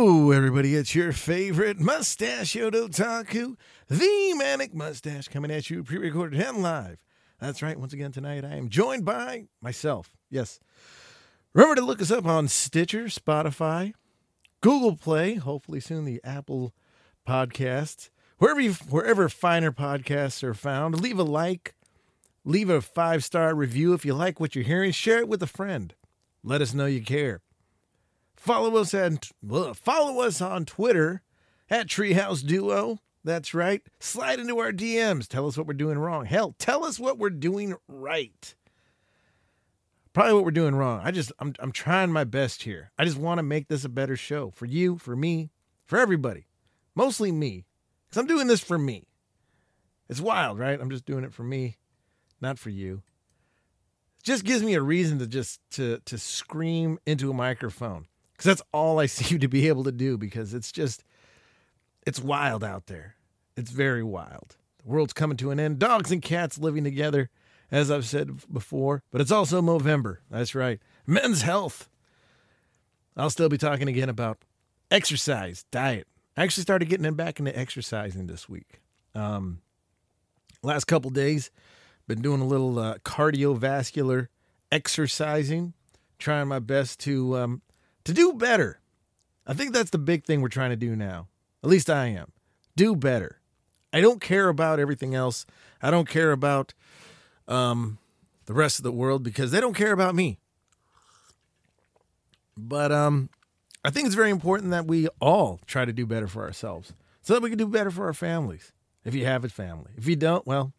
Hello, everybody. It's your favorite Mustache Yodotaku, the Manic Mustache, coming at you pre-recorded and live. That's right. Once again, tonight, I am joined by myself. Yes. Remember to look us up on Stitcher, Spotify, Google Play, hopefully soon the Apple Podcasts, wherever finer podcasts are found. Leave a like, leave a 5-star review if you like what you're hearing. Share it with a friend. Let us know you care. Follow us on Twitter at Treehouse Duo. That's right. Slide into our DMs. Tell us what we're doing wrong. Hell, tell us what we're doing right. Probably what we're doing wrong. I'm trying my best here. I just want to make this a better show for you, for me, for everybody. Mostly me, because I'm doing this for me. It's wild, right? I'm just doing it for me, not for you. It just gives me a reason to just to scream into a microphone. Because that's all I seem to be able to do, because it's wild out there. It's very wild. The world's coming to an end. Dogs and cats living together, as I've said before. But it's also Movember. That's right. Men's health. I'll still be talking again about exercise, diet. I actually started getting back into exercising this week. Last couple days, been doing a little cardiovascular exercising, trying my best to do better. I think that's the big thing we're trying to do now. At least I am. Do better. I don't care about everything else. I don't care about the rest of the world, because they don't care about me. But I think it's very important that we all try to do better for ourselves so that we can do better for our families. If you have a family. If you don't, well,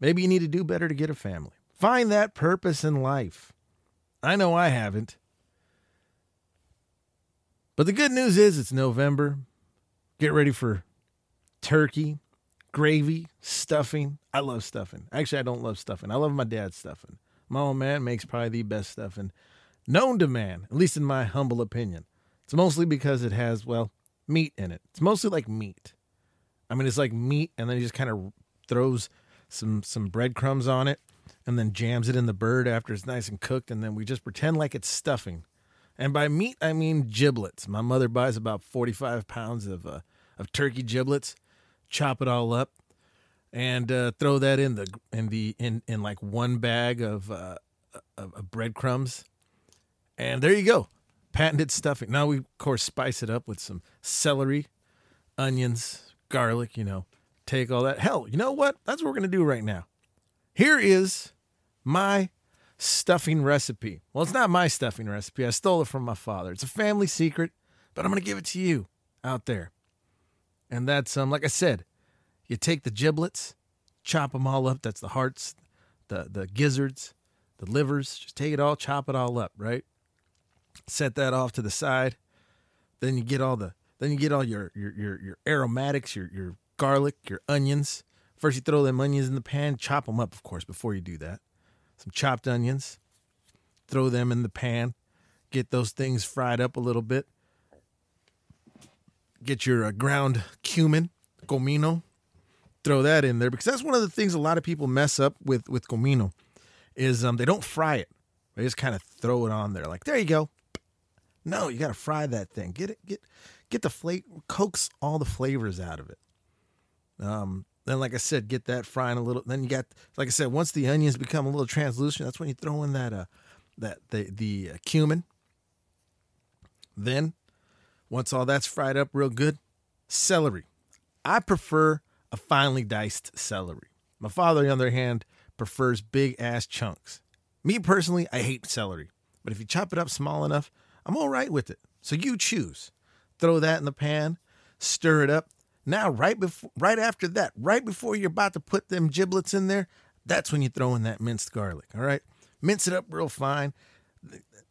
maybe you need to do better to get a family. Find that purpose in life. I know I haven't. But the good news is it's November. Get ready for turkey, gravy, stuffing. I love stuffing. Actually, I don't love stuffing. I love my dad's stuffing. My old man makes probably the best stuffing known to man, at least in my humble opinion. It's mostly because it has, well, meat in it. It's mostly like meat. I mean, it's like meat, and then he just kind of throws some breadcrumbs on it and then jams it in the bird after it's nice and cooked, and then we just pretend like it's stuffing. And by meat, I mean giblets. My mother buys about 45 pounds of turkey giblets, chop it all up, and throw that in like one bag of breadcrumbs, and there you go, patented stuffing. Now we of course spice it up with some celery, onions, garlic. You know, take all that. Hell, you know what? That's what we're gonna do right now. Here is my stuffing recipe. Well, it's not my stuffing recipe. I stole it from my father. It's a family secret, but I'm going to give it to you out there. And that's, like I said, you take the giblets, chop them all up. That's the hearts, the gizzards, the livers. Just take it all, chop it all up, right? Set that off to the side. Then you get all your aromatics, your garlic, your onions. First, you throw them onions in the pan, chop them up, of course, before you do that. Some chopped onions, throw them in the pan, get those things fried up a little bit. Get your ground cumin, comino, throw that in there, because that's one of the things a lot of people mess up with comino is they don't fry it. They just kind of throw it on there like, there you go. No, you got to fry that thing. Get the flake, coax all the flavors out of it. Then, like I said, get that frying a little. Then you got, like I said, once the onions become a little translucent, that's when you throw in the cumin. Then, once all that's fried up real good, celery. I prefer a finely diced celery. My father, on the other hand, prefers big ass chunks. Me personally, I hate celery, but if you chop it up small enough, I'm all right with it. So you choose. Throw that in the pan, stir it up. Now, right before you're about to put them giblets in there, that's when you throw in that minced garlic, all right? Mince it up real fine.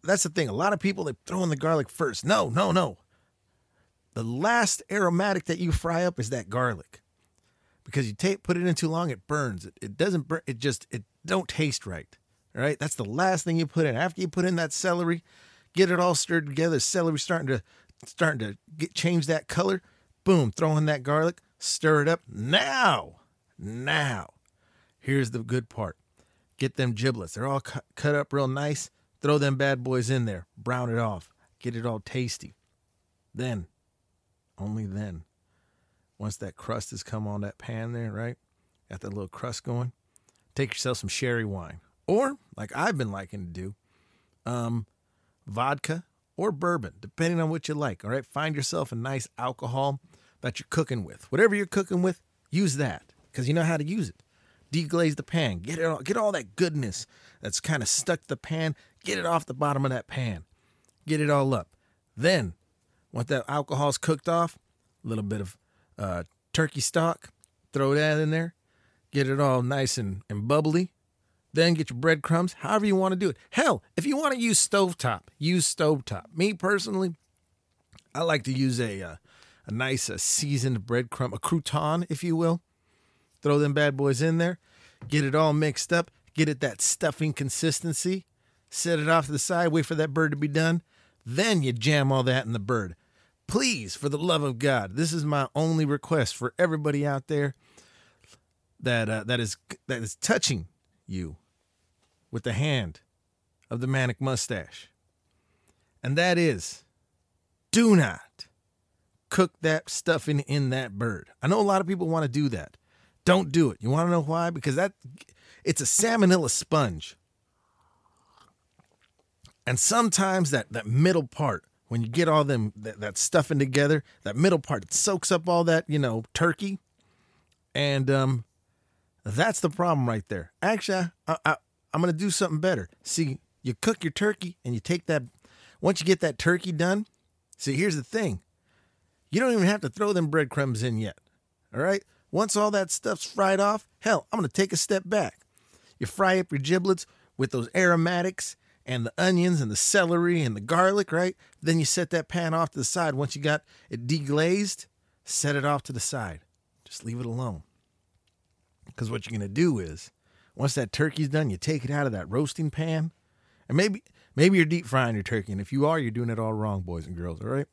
That's the thing. A lot of people, they throw in the garlic first. No. The last aromatic that you fry up is that garlic. Because you put it in too long, it burns. It doesn't burn. It don't taste right, all right? That's the last thing you put in. After you put in that celery, get it all stirred together. Celery starting to change that color. Boom, throw in that garlic, stir it up. Now, here's the good part. Get them giblets. They're all cut up real nice. Throw them bad boys in there. Brown it off. Get it all tasty. Then, only then, once that crust has come on that pan there, right? Got that little crust going. Take yourself some sherry wine. Or, like I've been liking to do, vodka or bourbon, depending on what you like, all right? Find yourself a nice alcohol that you're cooking with. Whatever you're cooking with, use that because you know how to use it. Deglaze the pan. Get all that goodness that's kind of stuck to the pan. Get it off the bottom of that pan. Get it all up. Then, once that alcohol's cooked off, a little bit of turkey stock, throw that in there. Get it all nice and bubbly. Then get your breadcrumbs, however you want to do it. Hell, if you want to use stovetop, use stovetop. Me personally, I like to use a nice seasoned breadcrumb, a crouton, if you will. Throw them bad boys in there. Get it all mixed up. Get it that stuffing consistency. Set it off to the side. Wait for that bird to be done. Then you jam all that in the bird. Please, for the love of God, this is my only request for everybody out there that is touching you with the hand of the Manic Mustache. And that is, do not cook that stuffing in that bird. I know a lot of people want to do that. Don't do it. You want to know why? Because it's a salmonella sponge. And sometimes that middle part, when you get all them that stuffing together, that middle part, it soaks up all that, turkey. And that's the problem right there. Actually, I'm going to do something better. See, you cook your turkey and you take that. Once you get that turkey done, see, here's the thing. You don't even have to throw them breadcrumbs in yet. All right? Once all that stuff's fried off, hell, I'm going to take a step back. You fry up your giblets with those aromatics and the onions and the celery and the garlic, right? Then you set that pan off to the side. Once you got it deglazed, set it off to the side. Just leave it alone. Because what you're going to do is, once that turkey's done, you take it out of that roasting pan. And maybe you're deep frying your turkey. And if you are, you're doing it all wrong, boys and girls, all right?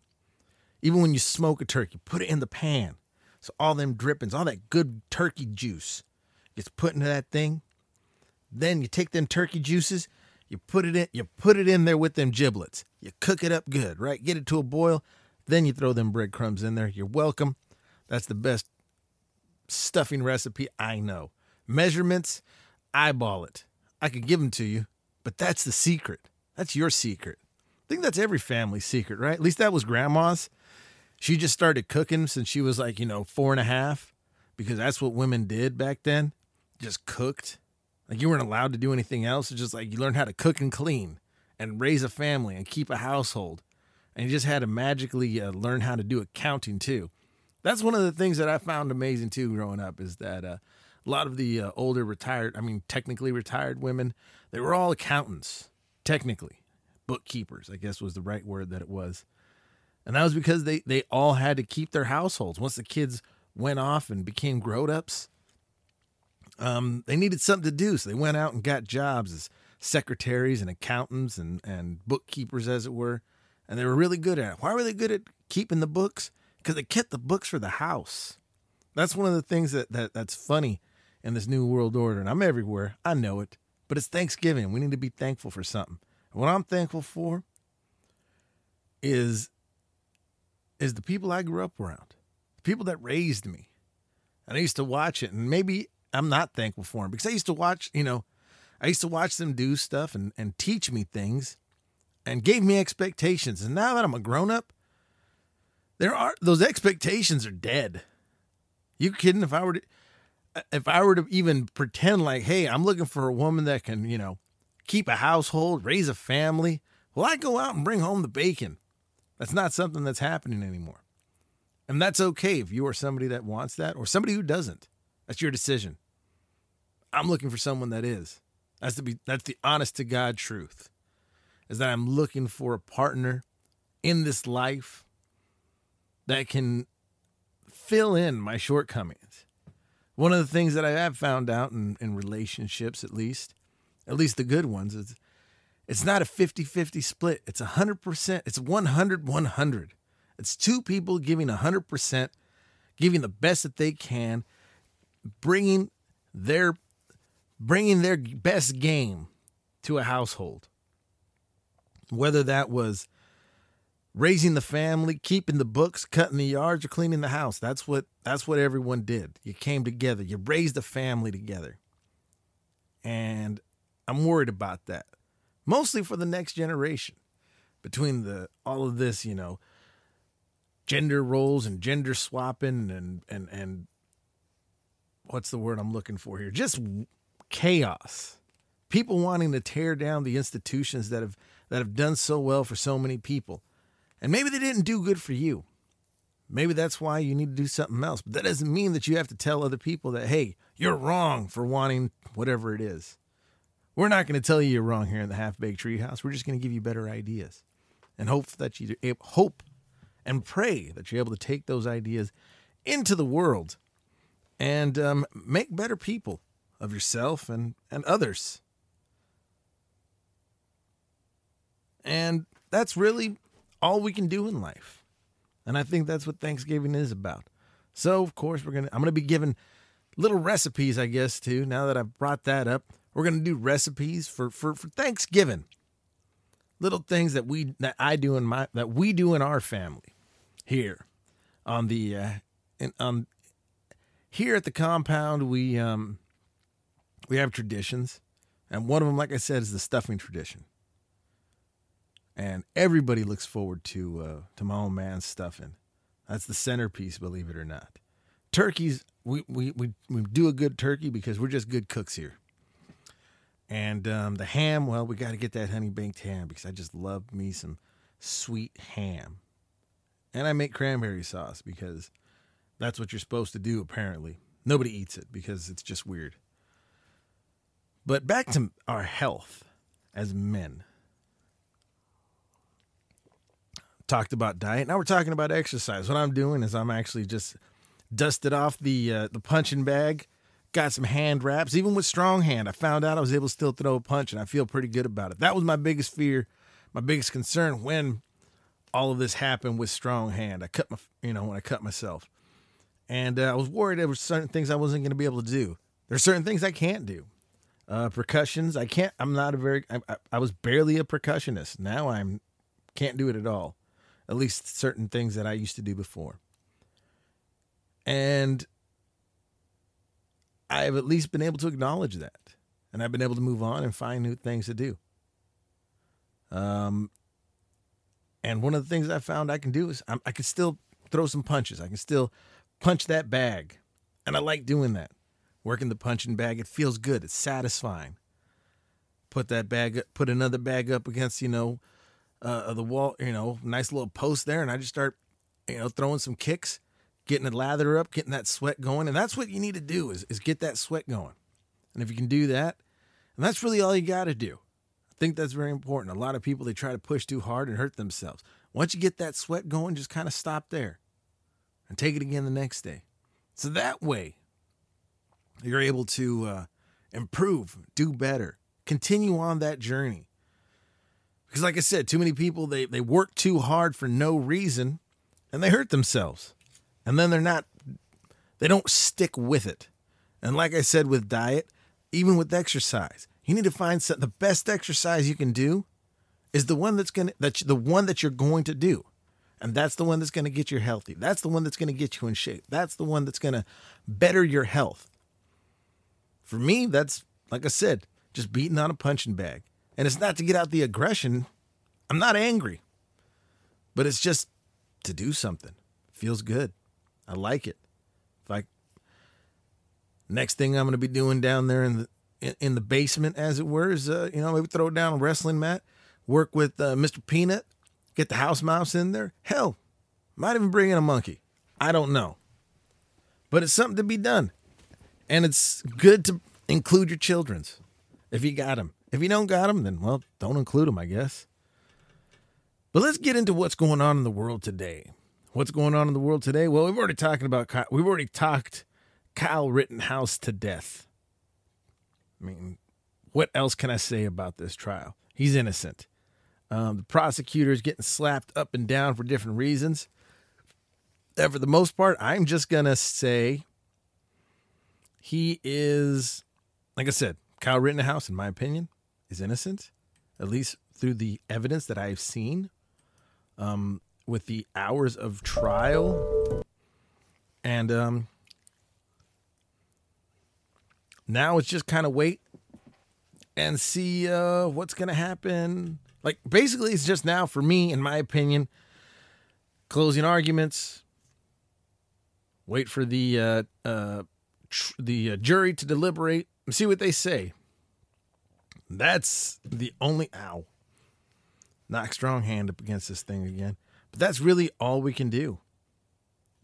Even when you smoke a turkey, put it in the pan. So all them drippings, all that good turkey juice gets put into that thing. Then you take them turkey juices, you put it in there with them giblets. You cook it up good, right? Get it to a boil. Then you throw them breadcrumbs in there. You're welcome. That's the best stuffing recipe I know. Measurements, eyeball it. I could give them to you, but that's the secret. That's your secret. I think that's every family's secret, right? At least that was grandma's. She just started cooking since she was like, 4.5, because that's what women did back then. Just cooked. Like you weren't allowed to do anything else. It's just like you learned how to cook and clean and raise a family and keep a household. And you just had to magically learn how to do accounting too. That's one of the things that I found amazing too growing up is that a lot of the older technically retired women, they were all accountants, technically. Bookkeepers, I guess was the right word that it was. And that was because they all had to keep their households. Once the kids went off and became grown-ups, they needed something to do, so they went out and got jobs as secretaries and accountants and bookkeepers, as it were, and they were really good at it. Why were they good at keeping the books? Because they kept the books for the house. That's one of the things that's funny in this new world order, and I'm everywhere. I know it, but it's Thanksgiving. We need to be thankful for something. And what I'm thankful for is the people I grew up around, the people that raised me. And I used to watch it, and maybe I'm not thankful for them because I used to watch, them do stuff and teach me things and gave me expectations. And now that I'm a grown-up, those expectations are dead. You kidding? If I were to even pretend like, hey, I'm looking for a woman that can, keep a household, raise a family, well, I go out and bring home the bacon. That's not something that's happening anymore. And that's okay if you are somebody that wants that or somebody who doesn't. That's your decision. I'm looking for someone that is. That's the honest to God truth, is that I'm looking for a partner in this life that can fill in my shortcomings. One of the things that I have found out in relationships, at least the good ones, is it's not a 50-50 split. It's 100%. It's 100-100. It's two people giving 100%, giving the best that they can, bringing their best game to a household. Whether that was raising the family, keeping the books, cutting the yards, or cleaning the house. That's what everyone did. You came together. You raised a family together. And I'm worried about that, mostly for the next generation. Between all of this, you know, gender roles and gender swapping and what's the word I'm looking for here? Just chaos. People wanting to tear down the institutions that have done so well for so many people. And maybe they didn't do good for you. Maybe that's why you need to do something else. But that doesn't mean that you have to tell other people that, hey, you're wrong for wanting whatever it is. We're not going to tell you you're wrong here in the Half-Baked Treehouse. We're just going to give you better ideas and hope and pray that you're able to take those ideas into the world and make better people of yourself and others. And that's really all we can do in life. And I think that's what Thanksgiving is about. So, of course, I'm going to be giving little recipes, I guess, too. Now that I've brought that up, we're going to do recipes for Thanksgiving. Little things that we do in our family here on the here at the compound. We have traditions, and one of them, like I said, is the stuffing tradition. And everybody looks forward to my old man's stuffing. That's the centerpiece, believe it or not. Turkeys, we do a good turkey because we're just good cooks here. And the ham, well, we got to get that honey-baked ham because I just love me some sweet ham. And I make cranberry sauce because that's what you're supposed to do, apparently. Nobody eats it because it's just weird. But back to our health as men. Talked about diet. Now we're talking about exercise. What I'm doing is I'm actually just dusted off the punching bag, got some hand wraps. Even with strong hand, I found out I was able to still throw a punch, and I feel pretty good about it. That was my biggest fear, my biggest concern when all of this happened with strong hand. When I cut myself, and I was worried there were certain things I wasn't going to be able to do. There's certain things I can't do. Percussions, I can't. I'm not a very. I was barely a percussionist. Now can't do it at all. At least certain things that I used to do before. And I've at least been able to acknowledge that. And I've been able to move on and find new things to do. And one of the things I found I can do is I can still throw some punches. I can still punch that bag. And I like doing that. Working the punching bag, it feels good. It's satisfying. Put another bag up against, the wall, nice little post there, and I just start, throwing some kicks, getting the lather up, getting that sweat going, and that's what you need to do is get that sweat going, and if you can do that, and that's really all you got to do. I think that's very important. A lot of people, they try to push too hard and hurt themselves. Once you get that sweat going, just kind of stop there, and take it again the next day. So that way, you're able to improve, do better, continue on that journey. Because like I said, too many people, they work too hard for no reason and they hurt themselves. And then they don't stick with it. And like I said, with diet, even with exercise, you need to find the best exercise you can do is the one that you're going to do. And that's the one that's going to get you healthy. That's the one that's going to get you in shape. That's the one that's going to better your health. For me, that's, like I said, just beating on a punching bag. And it's not to get out the aggression. I'm not angry. But it's just to do something. Feels good. I like it. Next thing I'm going to be doing down there in the basement, as it were, is, maybe throw down a wrestling mat, work with Mr. Peanut, get the house mouse in there. Hell, might even bring in a monkey. I don't know. But it's something to be done. And it's good to include your children's if you got them. If you don't got them, then, well, don't include them, I guess. But let's get into what's going on in the world today. What's going on in the world today? Well, we've already talked Kyle Rittenhouse to death. I mean, what else can I say about this trial? He's innocent. The prosecutor's getting slapped up and down for different reasons. And for the most part, I'm just going to say he is, like I said, Kyle Rittenhouse, in my opinion, is innocent, at least through the evidence that I've seen. with the hours of trial. And now it's just kind of wait and see what's going to happen. Like, basically, it's just now, for me, in my opinion, closing arguments, wait for the jury to deliberate and see what they say. That's the only... Ow. Knock strong hand up against this thing again. But that's really all we can do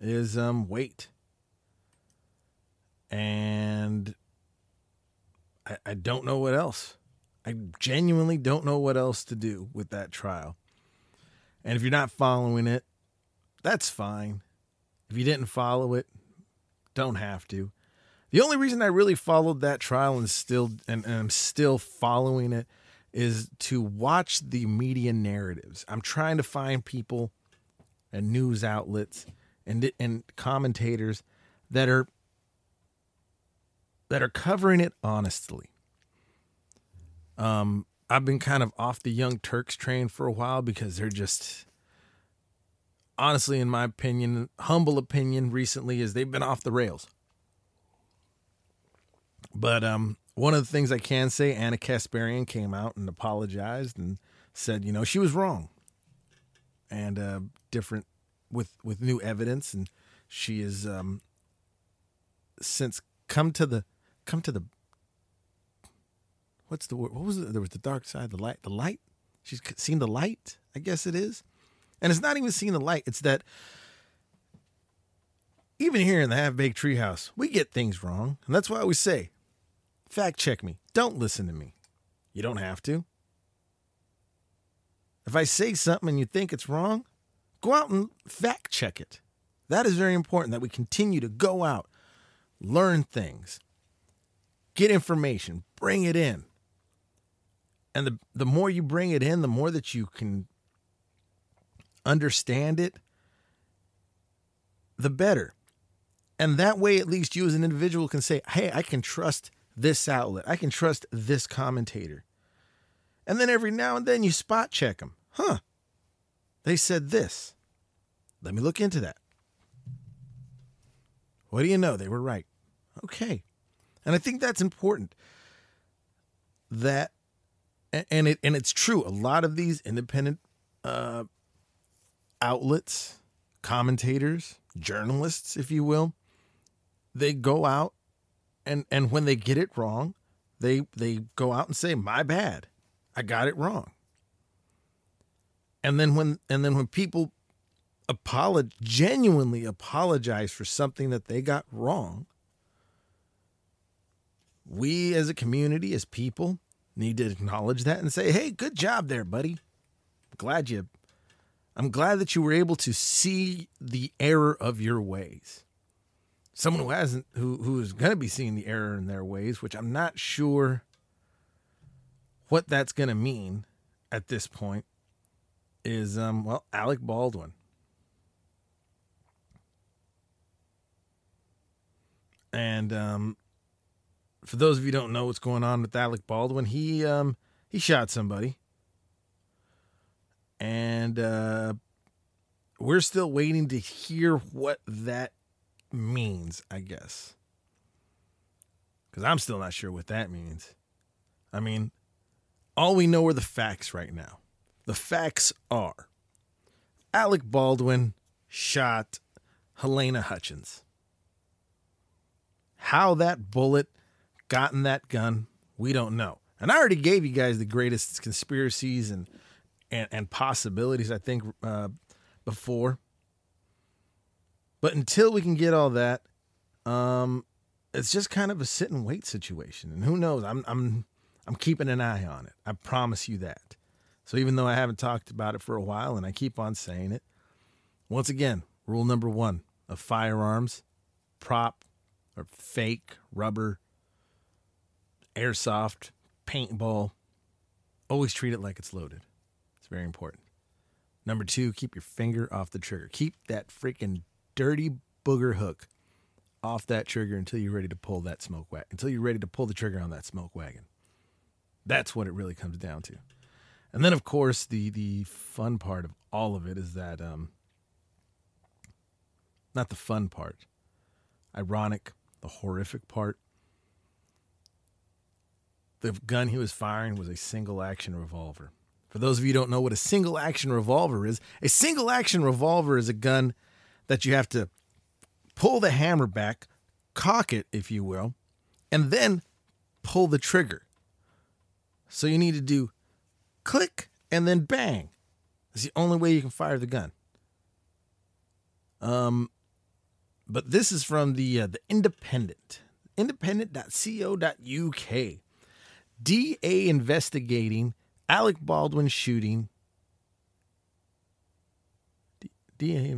is wait. And I don't know what else. I genuinely don't know what else to do with that trial. And if you're not following it, that's fine. If you didn't follow it, don't have to. The only reason I really followed that trial and I'm still following it is to watch the media narratives. I'm trying to find people and news outlets and commentators that are covering it honestly. I've been kind of off the Young Turks train for a while because they're just, honestly, in my opinion, humble opinion recently, is they've been off the rails. But one of the things I can say, Anna Kasparian came out and apologized and said, you know, she was wrong. And different with new evidence, and she has since come to the what's the word? What was it? There was the dark side, the light. She's seen the light, I guess it is. And it's not even seeing the light. It's that even here in the Half Baked Treehouse, we get things wrong. And that's why I always say, fact check me. Don't listen to me. You don't have to. If I say something and you think it's wrong, go out and fact check it. That is very important, that we continue to go out, learn things, get information, bring it in. And the more you bring it in, the more that you can understand it, the better. And that way, at least you as an individual can say, hey, I can trust this outlet. I can trust this commentator. And then every now and then you spot check them. Huh. They said this. Let me look into that. What do you know? They were right. Okay. And I think that's important. That, and it's true. A lot of these independent outlets, commentators, journalists, if you will, they go out and when they get it wrong, they go out and say, my bad, I got it wrong. And then when people genuinely apologize for something that they got wrong, we as a community, as people, need to acknowledge that and say, hey, good job there, buddy. I'm glad that you were able to see the error of your ways. Someone who hasn't, who is going to be seeing the error in their ways, which I'm not sure what that's going to mean at this point, is, Alec Baldwin. And for those of you who don't know what's going on with Alec Baldwin, he shot somebody. And we're still waiting to hear what that means, I guess. Because I'm still not sure what that means. I mean, all we know are the facts right now. The facts are Alec Baldwin shot Helena Hutchins. How that bullet got in that gun, we don't know. And I already gave you guys the greatest conspiracies and possibilities, I think, before. But until we can get all that, it's just kind of a sit and wait situation. And who knows? I'm keeping an eye on it. I promise you that. So even though I haven't talked about it for a while and I keep on saying it, once again, rule number one of firearms, prop or fake, rubber, airsoft, paintball, always treat it like it's loaded. It's very important. Number two, keep your finger off the trigger. Keep that freaking dirty booger hook off that trigger until you're ready to pull that smoke wagon, until you're ready to pull the trigger on that smoke wagon. That's what it really comes down to. And then, of course, the fun part of all of it is that, not the fun part, ironic, the horrific part. The gun he was firing was a single-action revolver. For those of you who don't know what a single-action revolver is, a single-action revolver is a gun that you have to pull the hammer back, cock it, if you will, and then pull the trigger. So you need to do click and then bang. That's the only way you can fire the gun. But this is from the Independent, independent.co.uk. DA investigating Alec Baldwin shooting. DA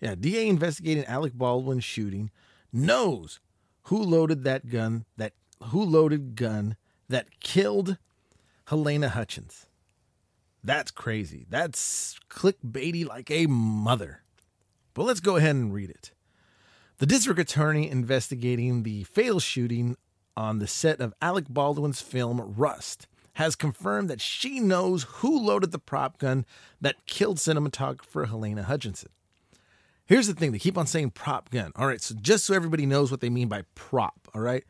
investigating Alec Baldwin shooting knows who loaded gun that killed Helena Hutchins. That's crazy. That's clickbaity like a mother. But let's go ahead and read it. The district attorney investigating the fatal shooting on the set of Alec Baldwin's film Rust has confirmed that she knows who loaded the prop gun that killed cinematographer Helena Hutchinson. Here's the thing. They keep on saying prop gun. All right, so just so everybody knows what they mean by prop, all right?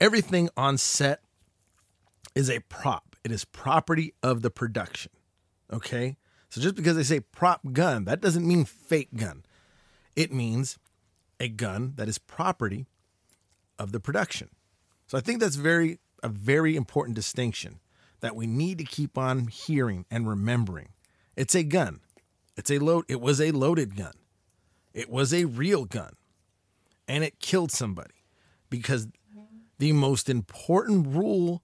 Everything on set is a prop. It is property of the production, okay? So just because they say prop gun, that doesn't mean fake gun. It means a gun that is property of the production. So I think that's a very important distinction that we need to keep on hearing and remembering. It's a gun. It was a loaded gun. It was a real gun. And it killed somebody. Because the most important rule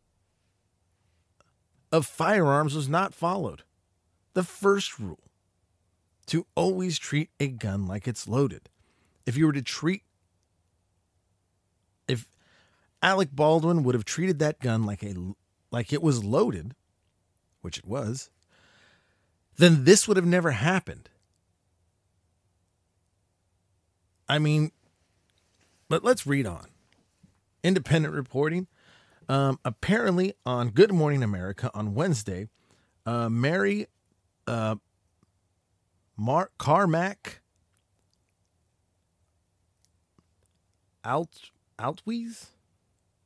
of firearms was not followed. The first rule, to always treat a gun like it's loaded. If Alec Baldwin would have treated that gun like it was loaded, which it was, then this would have never happened. I mean, but let's read on. Independent reporting. Apparently on Good Morning America on Wednesday, Mary Carmack-Altwies?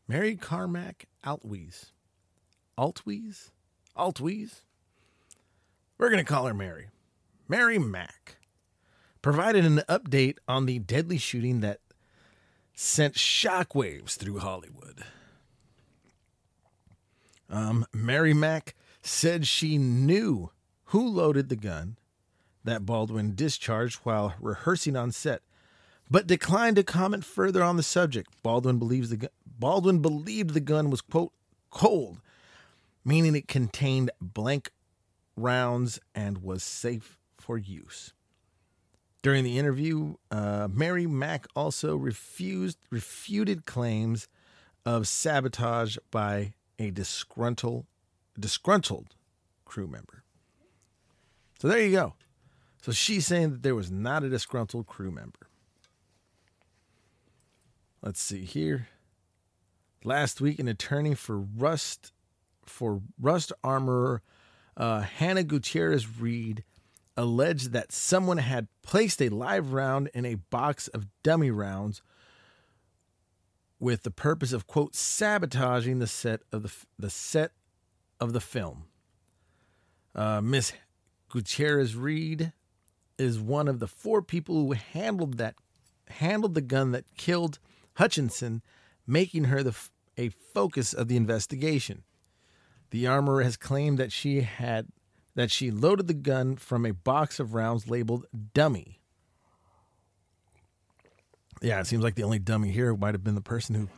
Mary Carmack-Altwies. Altwies? We're going to call her Mary. Mary Mack provided an update on the deadly shooting that sent shockwaves through Hollywood. Mary Mack said she knew who loaded the gun that Baldwin discharged while rehearsing on set, but declined to comment further on the subject. Baldwin believed the gun was, quote, cold, meaning it contained blank rounds and was safe for use. During the interview, Mary Mack also refuted claims of sabotage by a disgruntled crew member. So there you go. So she's saying that there was not a disgruntled crew member. Let's see here. Last week, an attorney for Rust armorer Hannah Gutierrez Reed alleged that someone had placed a live round in a box of dummy rounds with the purpose of, quote, sabotaging the set of the film. Miss Gutierrez Reed is one of the four people who handled the gun that killed Hutchinson, making her a focus of the investigation. The armorer has claimed that she loaded the gun from a box of rounds labeled dummy. Yeah, it seems like the only dummy here might have been the person who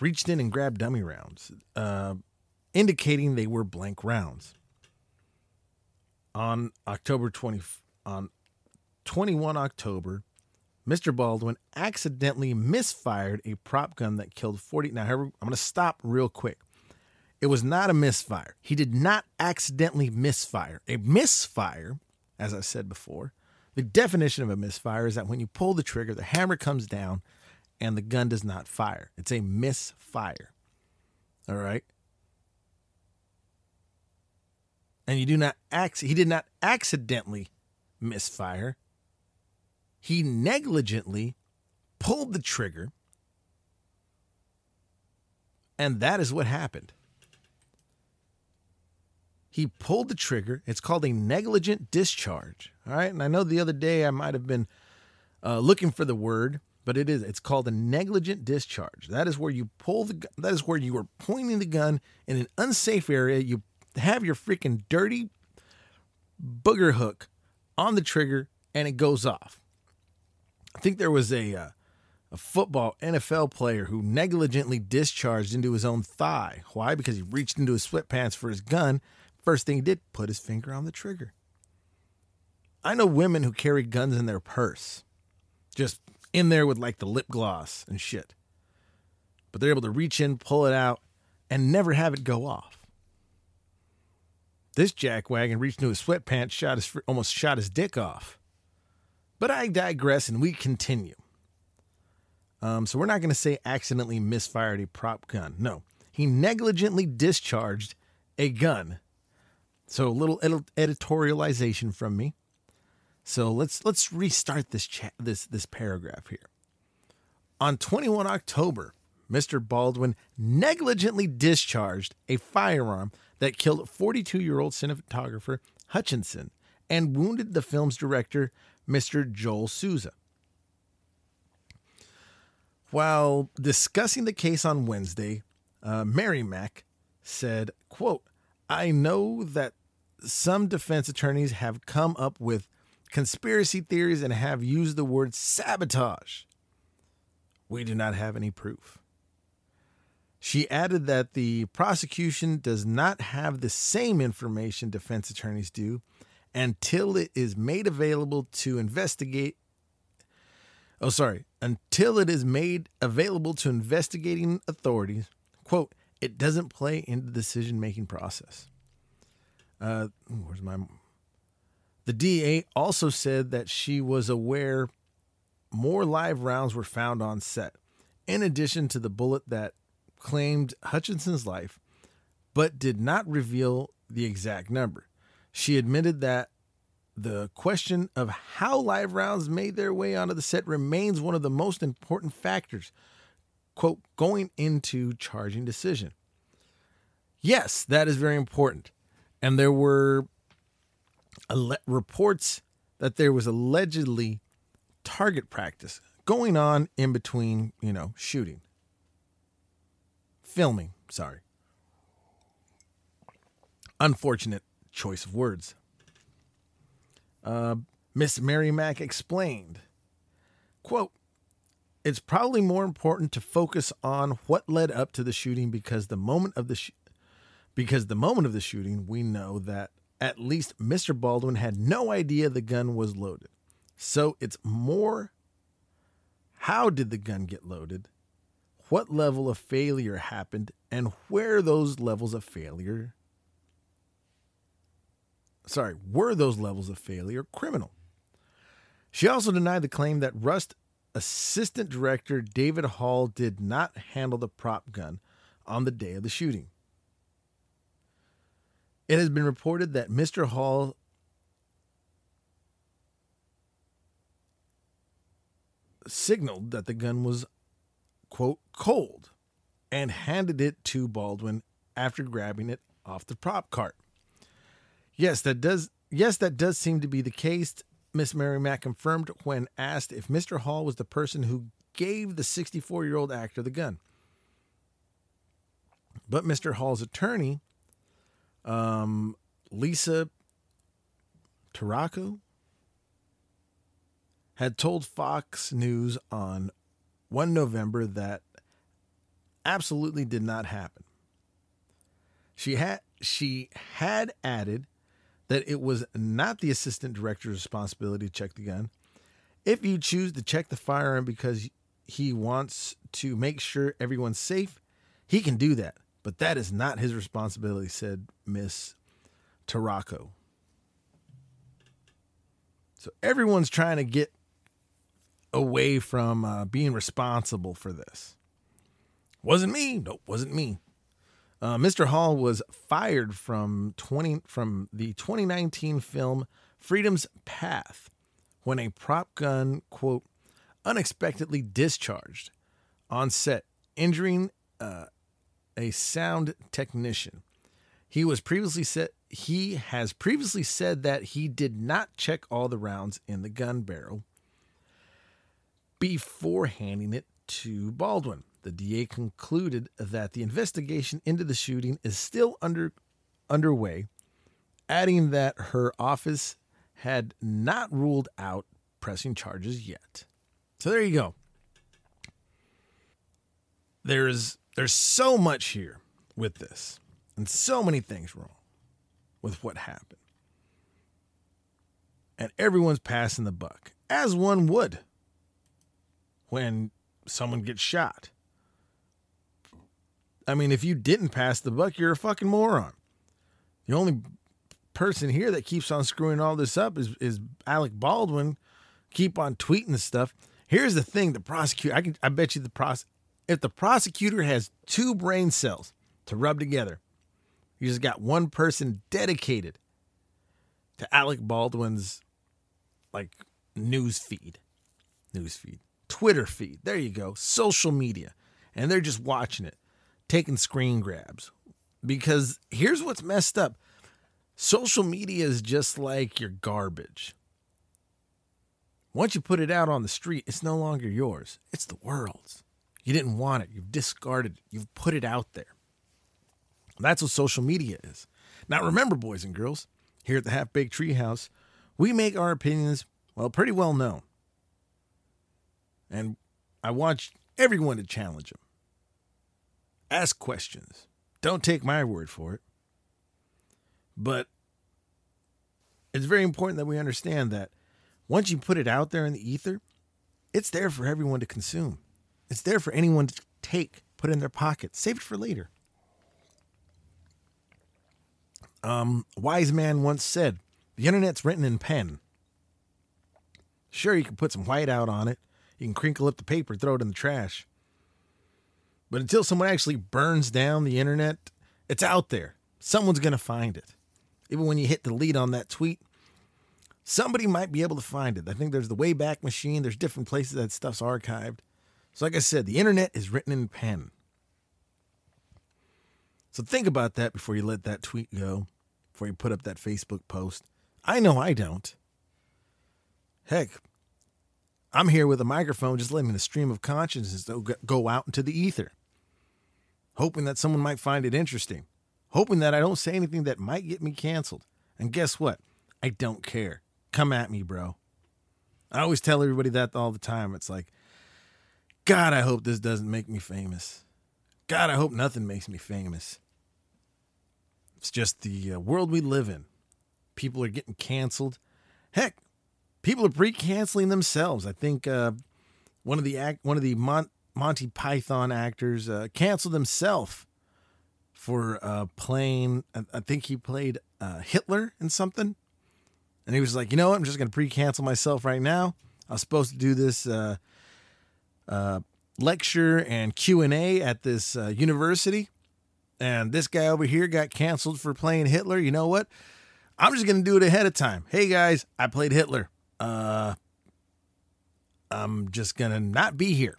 reached in and grabbed dummy rounds, indicating they were blank rounds. On October 21, Mr. Baldwin accidentally misfired a prop gun that killed 40. Now, I'm going to stop real quick. It was not a misfire. He did not accidentally misfire. A misfire, as I said before, the definition of a misfire is that when you pull the trigger, the hammer comes down and the gun does not fire. It's a misfire. All right. and he did not accidentally misfire. He negligently pulled the trigger, and that is what happened. He pulled the trigger. It's called a negligent discharge. All right, and I know the other day I might have been looking for the word, but it's called a negligent discharge. That is where you pull the. That is where you were pointing the gun in an unsafe area. You have your freaking dirty booger hook on the trigger, and it goes off. I think there was a football NFL player who negligently discharged into his own thigh. Why? Because he reached into his sweatpants for his gun. First thing he did, put his finger on the trigger. I know women who carry guns in their purse, just in there with like the lip gloss and shit. But they're able to reach in, pull it out, and never have it go off. This jackwagon reached into his sweatpants, almost shot his dick off. But I digress, and we continue. So we're not going to say accidentally misfired a prop gun. No, he negligently discharged a gun. So a little editorialization from me. So let's restart this this paragraph here. On 21 October, Mr. Baldwin negligently discharged a firearm that killed 42-year-old cinematographer Hutchinson and wounded the film's director, Mr. Joel Souza. While discussing the case on Wednesday, Mary Mack said, quote, I know that some defense attorneys have come up with conspiracy theories and have used the word sabotage. We do not have any proof. She added that the prosecution does not have the same information defense attorneys do until it is made available to investigate. Oh, sorry. Until it is made available to investigating authorities, quote, it doesn't play into the decision-making process. The DA also said that she was aware more live rounds were found on set, in addition to the bullet that claimed Hutchinson's life, but did not reveal the exact number. She admitted that the question of how live rounds made their way onto the set remains one of the most important factors, quote, going into charging decision. Yes, that is very important. And there were reports that there was allegedly target practice going on in between, filming. Sorry. Unfortunate choice of words. Miss Mary Mack explained, quote, it's probably more important to focus on what led up to the shooting because the moment of the shooting, we know that at least Mr. Baldwin had no idea the gun was loaded. So it's more, how did the gun get loaded? What level of failure happened and where those levels of failure criminal? She also denied the claim that Rust assistant director David Hall did not handle the prop gun on the day of the shooting. It has been reported that Mr. Hall signaled that the gun was, quote, cold and handed it to Baldwin after grabbing it off the prop cart. Yes, that does seem to be the case, Miss Mary Mack confirmed when asked if Mr. Hall was the person who gave the 64-year-old actor the gun. But Mr. Hall's attorney, Lisa Taraco, had told Fox News on 1 November that absolutely did not happen. She had added that it was not the assistant director's responsibility to check the gun. If you choose to check the firearm because he wants to make sure everyone's safe, he can do that. But that is not his responsibility, said Miss Taraco. So everyone's trying to get away from being responsible for this. Wasn't me. Nope, wasn't me. Mr. Hall was fired from the 2019 film Freedom's Path when a prop gun, quote, unexpectedly discharged on set, injuring a sound technician. He has previously said that he did not check all the rounds in the gun barrel before handing it to Baldwin. The DA concluded that the investigation into the shooting is still underway, adding that her office had not ruled out pressing charges yet. So there you go. There's so much here with this, and so many things wrong with what happened. And everyone's passing the buck, as one would when someone gets shot. I mean, if you didn't pass the buck, you're a fucking moron. The only person here that keeps on screwing all this up is Alec Baldwin. Keep on tweeting stuff. Here's the thing: the prosecutor. I bet you if the prosecutor has two brain cells to rub together, you just got one person dedicated to Alec Baldwin's like news feed, Twitter feed. There you go, social media, and they're just watching it. Taking screen grabs, because here's what's messed up. Social media is just like your garbage. Once you put it out on the street, it's no longer yours. It's the world's. You didn't want it. You've discarded it. You've put it out there. That's what social media is. Now, remember, boys and girls, here at the Half Baked Treehouse, we make our opinions, well, pretty well known. And I want everyone to challenge them. Ask questions. Don't take my word for it. But it's very important that we understand that once you put it out there in the ether, it's there for everyone to consume. It's there for anyone to take, put in their pocket, save it for later. Wise man once said, the internet's written in pen. Sure, you can put some white out on it. You can crinkle up the paper, throw it in the trash. But until someone actually burns down the internet, it's out there. Someone's going to find it. Even when you hit delete on that tweet, somebody might be able to find it. I think there's the Wayback Machine. There's different places that stuff's archived. So like I said, the internet is written in pen. So think about that before you let that tweet go, before you put up that Facebook post. I know I don't. Heck, I'm here with a microphone just letting the stream of consciousness go out into the ether, hoping that someone might find it interesting, hoping that I don't say anything that might get me canceled. And guess what? I don't care. Come at me, bro. I always tell everybody that all the time. It's like, God, I hope this doesn't make me famous. God, I hope nothing makes me famous. It's just the world we live in. People are getting canceled. Heck, people are pre-canceling themselves. I think one of the Monty Python actors canceled himself for playing. I think he played Hitler in something, and he was like, you know what? I'm just going to pre-cancel myself right now. I was supposed to do this lecture and Q&A at this university, and this guy over here got canceled for playing Hitler. You know what? I'm just going to do it ahead of time. Hey guys, I played Hitler. I'm just gonna not be here.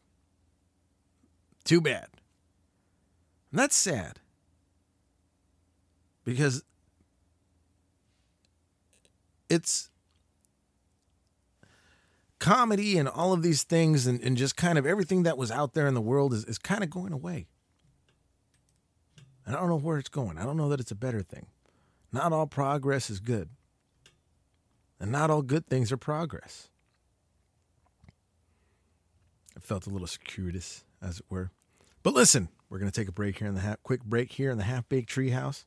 Too bad. And that's sad. Because it's comedy and all of these things and just kind of everything that was out there in the world is kind of going away. And I don't know where it's going. I don't know that it's a better thing. Not all progress is good. And not all good things are progress. I felt a little circuitous, as it were. But listen, we're going to take a break here in the quick break here in the Half-Baked Treehouse.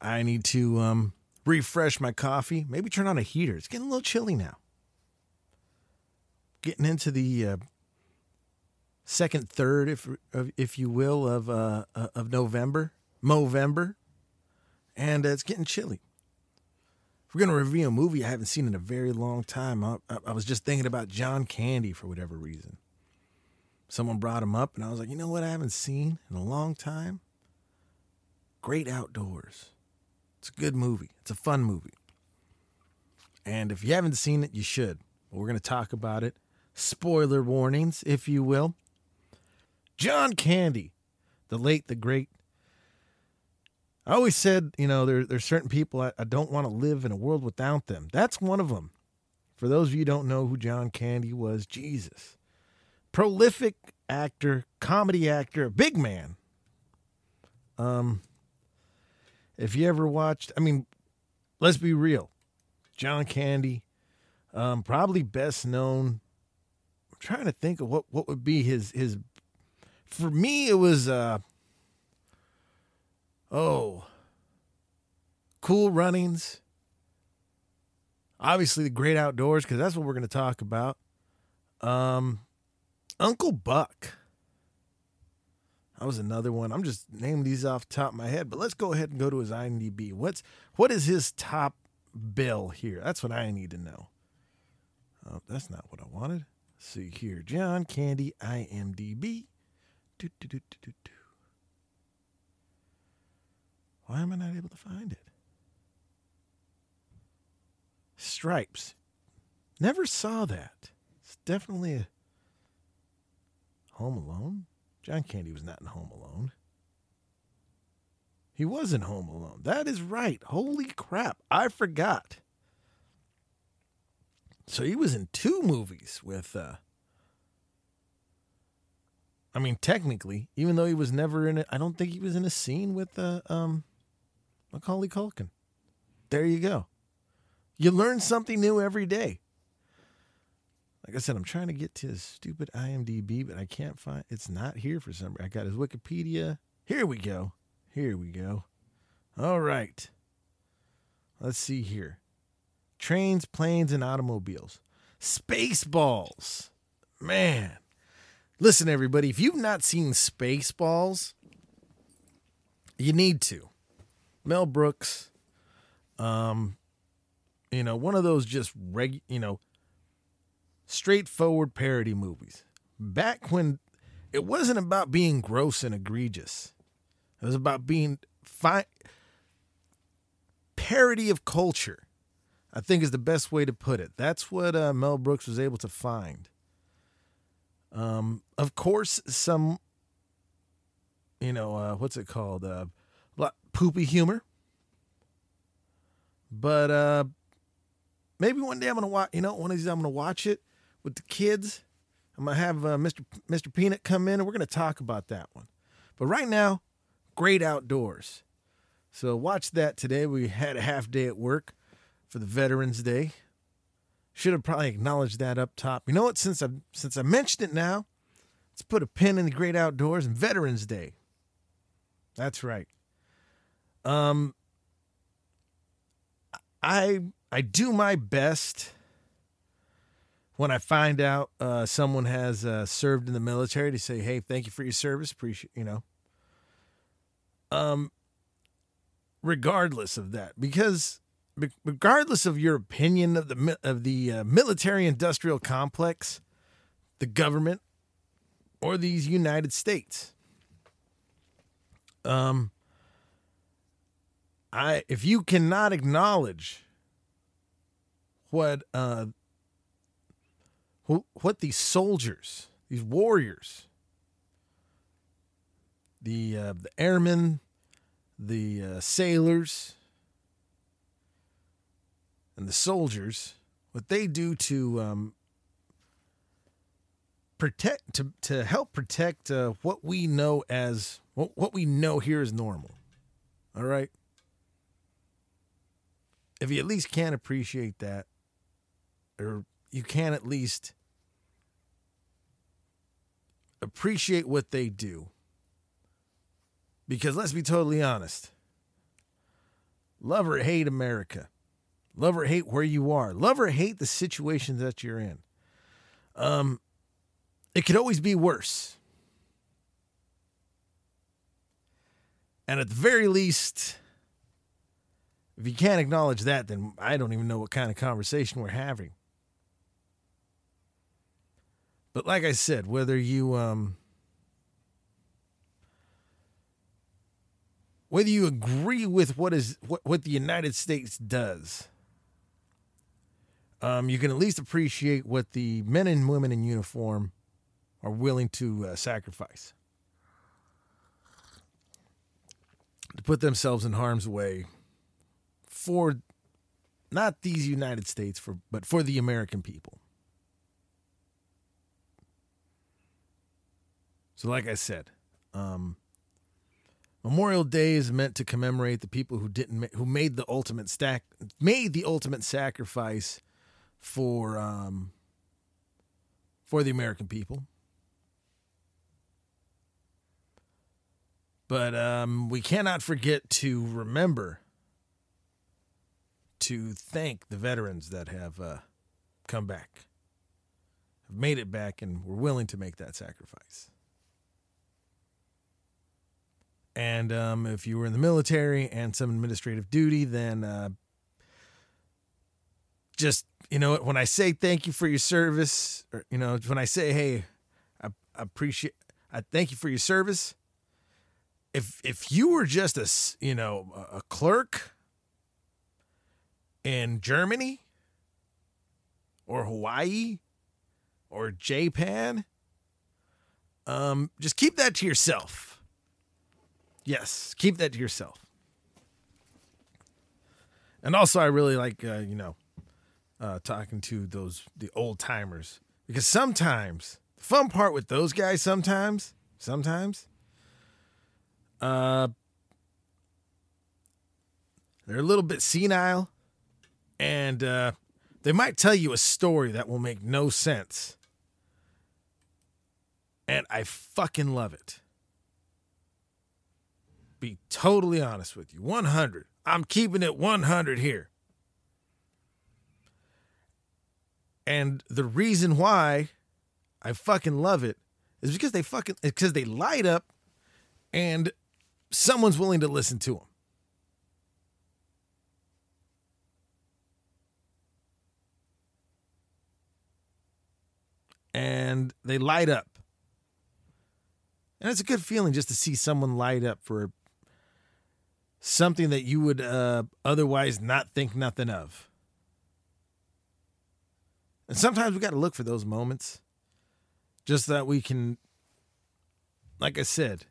I need to refresh my coffee. Maybe turn on a heater. It's getting a little chilly now. Getting into the second, third, if you will, of November, Movember, and it's getting chilly. We're going to review a movie I haven't seen in a very long time. I was just thinking about John Candy for whatever reason. Someone brought him up, and I was like, you know what I haven't seen in a long time? Great Outdoors. It's a good movie. It's a fun movie. And if you haven't seen it, you should. We're going to talk about it. Spoiler warnings, if you will. John Candy, the late, the great. I always said, you know, there's certain people I don't want to live in a world without them. That's one of them. For those of you who don't know who John Candy was, Jesus. Prolific actor, comedy actor, a big man. If you ever watched, I mean, let's be real. John Candy, probably best known. I'm trying to think of what would be his. For me, it was... Cool Runnings. Obviously, The Great Outdoors, because that's what we're going to talk about. Uncle Buck. That was another one. I'm just naming these off the top of my head, but let's go ahead and go to his IMDb. What is his top bill here? That's what I need to know. That's not what I wanted. Let's see here. John Candy, IMDb. Why am I not able to find it? Stripes. Never saw that. It's definitely a Home Alone. John Candy was not in Home Alone. He was in Home Alone. That is right. Holy crap. I forgot. So he was in two movies with, technically, even though he was never in it, I don't think he was in a scene with, Macaulay Culkin. There you go. You learn something new every day. Like I said, I'm trying to get to his stupid IMDb, but I can't find it's not here for some reason. I got his Wikipedia. Here we go. All right. Let's see here. Trains, Planes, and Automobiles. Spaceballs. Man. Listen, everybody, if you've not seen Spaceballs, you need to. Mel Brooks, one of those just straightforward parody movies. Back when it wasn't about being gross and egregious. It was about being parody of culture, I think is the best way to put it. That's what Mel Brooks was able to find. Of course, some, what's it called? Poopy humor. But maybe one day I'm going to watch, one of these I'm going to watch it with the kids. I'm going to have Mr. Peanut come in and we're going to talk about that one. But right now, Great Outdoors. So watch that today. We had a half day at work for the Veterans Day. Should have probably acknowledged that up top. You know what? Since I mentioned it now, let's put a pin in the Great Outdoors and Veterans Day. That's right. I do my best when I find out someone has served in the military to say, "Hey, thank you for your service. Appreciate regardless of that, because." Regardless of your opinion of the military-industrial complex, the government, or these United States, if you cannot acknowledge what these soldiers, these warriors, the airmen, the sailors. And the soldiers, what they do to protect, to help protect what we know as what we know here is normal. All right. If you at least can't appreciate that, or you can at least appreciate what they do, because let's be totally honest. Love or hate America. Love or hate where you are. Love or hate the situation that you're in. It could always be worse. And at the very least, if you can't acknowledge that, then I don't even know what kind of conversation we're having. But like I said, whether you whether you agree with what the United States does, you can at least appreciate what the men and women in uniform are willing to sacrifice to put themselves in harm's way for not these United States, but for the American people. So like I said, Memorial Day is meant to commemorate the people who made the ultimate sacrifice for the American people. But we cannot forget to remember to thank the veterans that have come back, have made it back, and were willing to make that sacrifice. And if you were in the military and some administrative duty, then when I say thank you for your service, or, when I say, hey, I thank you for your service. If you were just a clerk in Germany or Hawaii or Japan, just keep that to yourself. Yes, keep that to yourself. And also, I really like, talking to the old timers. Because sometimes, the fun part with those guys sometimes, they're a little bit senile. And they might tell you a story that will make no sense. And I fucking love it. Be totally honest with you. 100. I'm keeping it 100 here. And the reason why I fucking love it is because they light up and someone's willing to listen to them. And they light up. And it's a good feeling just to see someone light up for something that you would otherwise not think nothing of. And sometimes we got to look for those moments just that we can, like I said,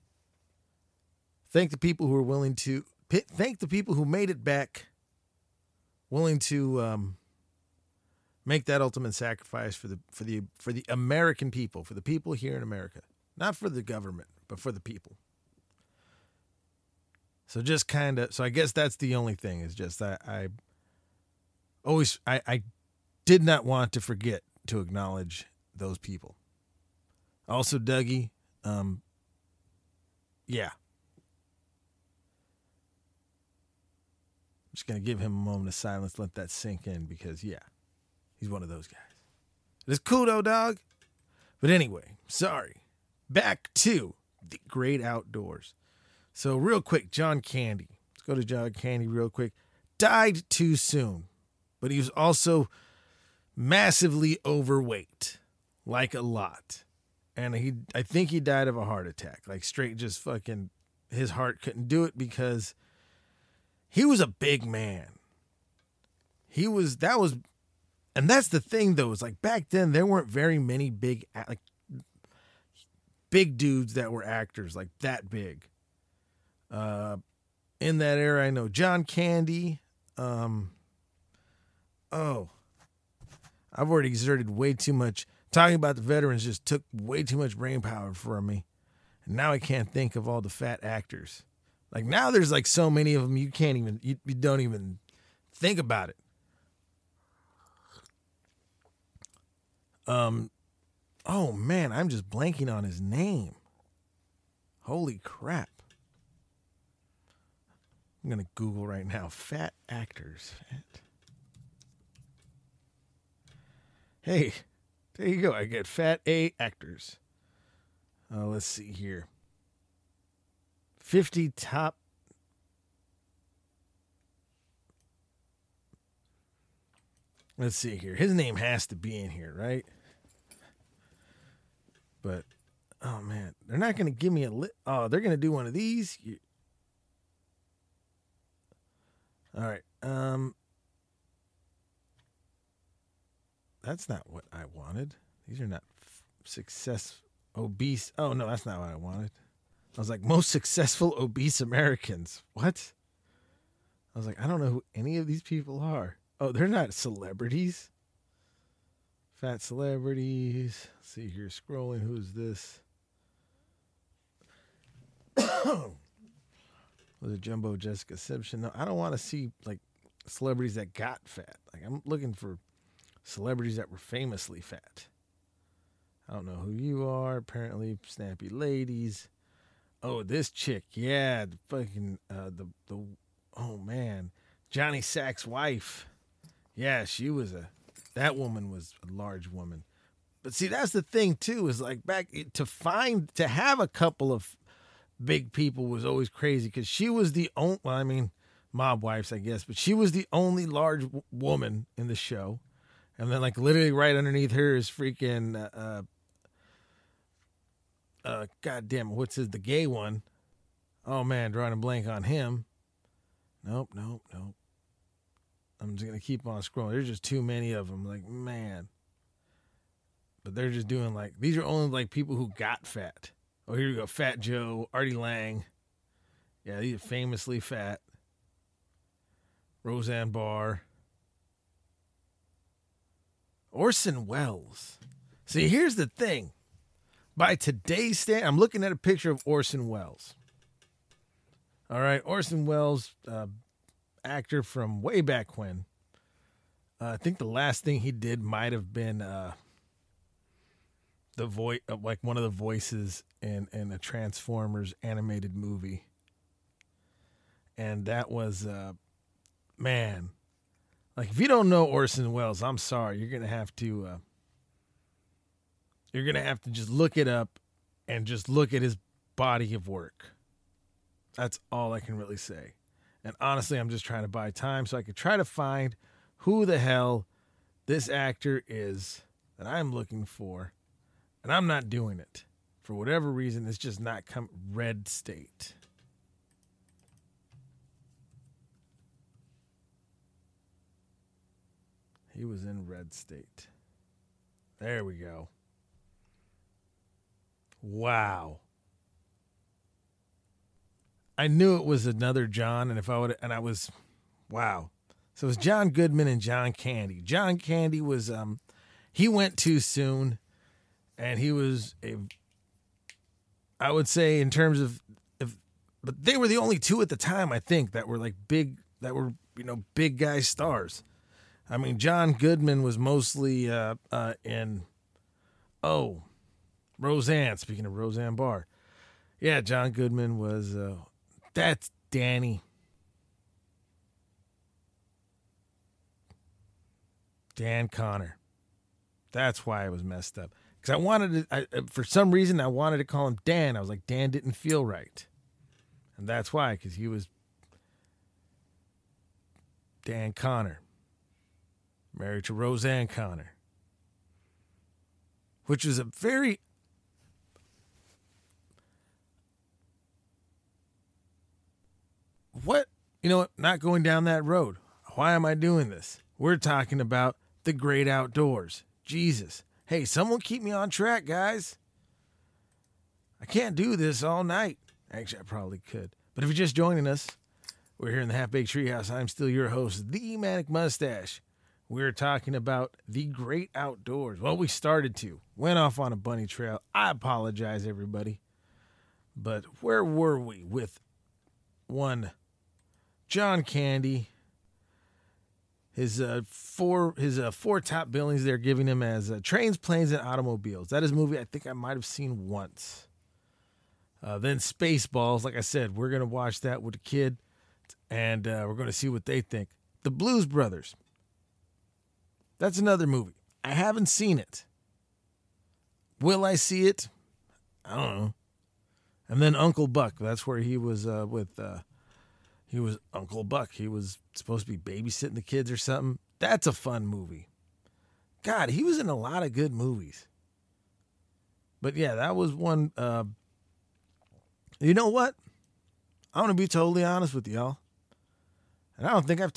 thank the people who made it back, willing to make that ultimate sacrifice for the American people, for the people here in America, not for the government, but for the people. So just kind of, I guess that's the only thing is just that I did not want to forget to acknowledge those people. Also, Dougie, I'm just going to give him a moment of silence, let that sink in because, he's one of those guys. It's cool though, dog. But anyway, sorry. Back to the Great Outdoors. So real quick, John Candy. Let's go to John Candy real quick. Died too soon, but he was also massively overweight, like a lot. And I think he died of a heart attack, like straight just fucking his heart couldn't do it because he was a big man. And that's the thing though, is like back then there weren't very many big dudes that were actors like that big. In that era, I know John Candy. I've already exerted way too much. Talking about the veterans just took way too much brain power from me. And now I can't think of all the fat actors. Like now there's like so many of them. You can't even, you don't even think about it. Oh man, I'm just blanking on his name. Holy crap. I'm going to Google right now. Fat actors. Hey, there you go. I get fat A actors. Let's see here. 50 top. Let's see here. His name has to be in here, right? But, oh man, they're not going to give me a list. Oh, they're going to do one of these. All right. That's not what I wanted. These are not success obese. Oh, no, that's not what I wanted. I was like, most successful obese Americans. What? I was like, I don't know who any of these people are. Oh, they're not celebrities. Fat celebrities. Let's see here, scrolling. Who's this? Was it Jumbo Jessica Simpson? No, I don't want to see like celebrities that got fat. Like I'm looking for celebrities that were famously fat. I don't know who you are. Apparently, snappy ladies. Oh, this chick, yeah, the fucking oh man, Johnny Sack's wife. Yeah, she was that woman was a large woman. But see, that's the thing too, is like back to have a couple of big people was always crazy because she was the only, well, I mean, mob wives, I guess, but she was the only large woman in the show. And then like literally right underneath her is freaking, goddamn, what's his, the gay one? Oh man, drawing a blank on him. Nope. I'm just going to keep on scrolling. There's just too many of them. Like, man. But they're just doing like, these are only like people who got fat. Oh, here we go. Fat Joe, Artie Lang. Yeah, these are famously fat. Roseanne Barr. Orson Welles. See, here's the thing. By today's standard, I'm looking at a picture of Orson Welles. All right, Orson Welles, actor from way back when. I think the last thing he did might have been the voice, like one of the voices in a Transformers animated movie, and that was man. Like if you don't know Orson Welles, I'm sorry, you're gonna have to just look it up and just look at his body of work. That's all I can really say. And honestly, I'm just trying to buy time so I could try to find who the hell this actor is that I'm looking for. And I'm not doing it. For whatever reason, it's just not come. Red State. He was in Red State. There we go. Wow. I knew it was another John, and if I would, and I was, wow. So it was John Goodman and John Candy. John Candy was, he went too soon. And he was I would say in terms of, but they were the only two at the time, I think, that were like big, that were, big guy stars. I mean, John Goodman was mostly in, Roseanne, speaking of Roseanne Barr. Yeah, John Goodman was, that's Danny. Dan Connor. That's why I was messed up. Because I wanted to, for some reason, I wanted to call him Dan. I was like, Dan didn't feel right. And that's why, because he was Dan Connor, married to Roseanne Connor, which was a very, what? You know what? Not going down that road. Why am I doing this? We're talking about the great outdoors. Jesus. Hey, someone keep me on track, guys. I can't do this all night. Actually, I probably could. But if you're just joining us, we're here in the Half Baked Treehouse. I'm still your host, the Manic Mustache. We're talking about the great outdoors. Well, we started to. Went off on a bunny trail. I apologize, everybody. But where were we with one John Candy? His four top billings they're giving him as Trains, Planes, and Automobiles. That is a movie I think I might have seen once. Then Spaceballs. Like I said, we're going to watch that with a kid. And we're going to see what they think. The Blues Brothers. That's another movie. I haven't seen it. Will I see it? I don't know. And then Uncle Buck. That's where he was with... He was Uncle Buck. He was supposed to be babysitting the kids or something. That's a fun movie. God, he was in a lot of good movies. But yeah, that was one. You know what? I'm going to be totally honest with y'all. And I don't think I've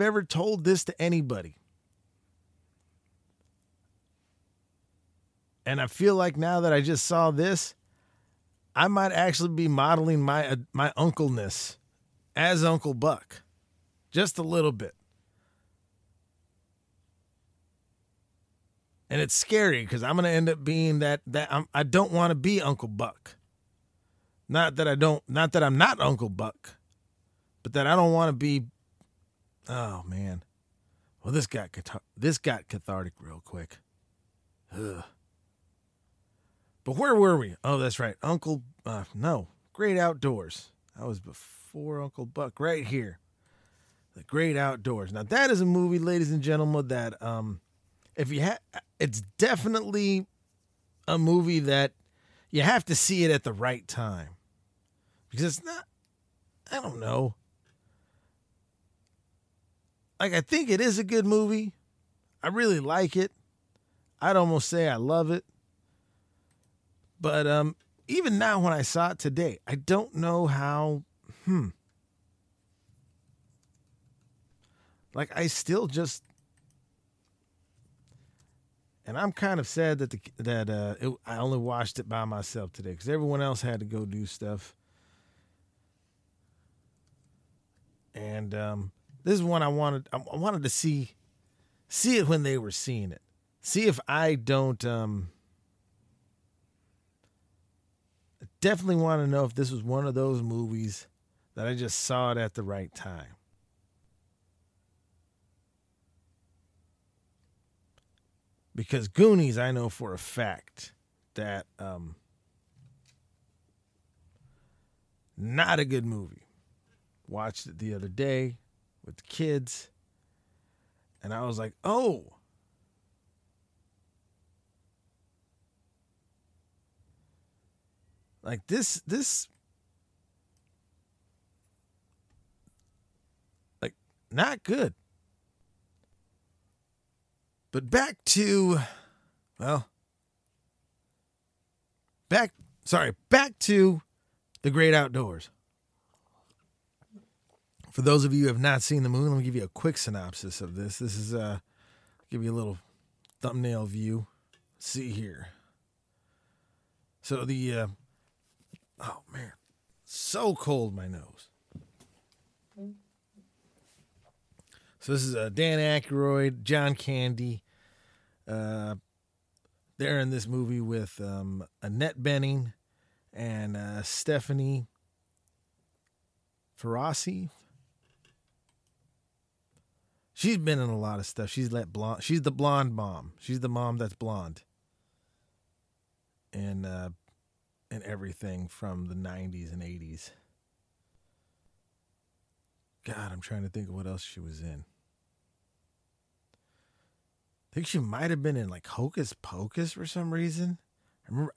ever told this to anybody. And I feel like now that I just saw this, I might actually be modeling my uncleness as Uncle Buck. Just a little bit. And it's scary because I'm going to end up being I don't want to be Uncle Buck. Not that I'm not Uncle Buck, but that I don't want to be. Oh, man. Well, this got cathartic real quick. Ugh. But where were we? Oh, that's right. Great Outdoors. That was before Uncle Buck, right here. The Great Outdoors. Now, that is a movie, ladies and gentlemen, that it's definitely a movie that you have to see it at the right time. Because it's not, I don't know. Like, I think it is a good movie. I really like it. I'd almost say I love it. But even now when I saw it today, I don't know how, like I still just, and I'm kind of sad that I only watched it by myself today because everyone else had to go do stuff. And this is one I wanted to see it when they were seeing it. See if I don't, definitely want to know if this was one of those movies that I just saw it at the right time. Because Goonies, I know for a fact that not a good movie. Watched it the other day with the kids, and I was like, oh. Like this, like not good. But back to The Great Outdoors. For those of you who have not seen the movie, let me give you a quick synopsis of this. This is, give you a little thumbnail view. Let's see here. So the, oh, man. So cold, my nose. So this is Dan Aykroyd, John Candy. They're in this movie with Annette Bening and Stephanie Ferrazzi. She's been in a lot of stuff. She's the blonde mom. She's the mom that's blonde. And everything from the 90s and 80s. God, I'm trying to think of what else she was in. I think she might have been in like Hocus Pocus for some reason. I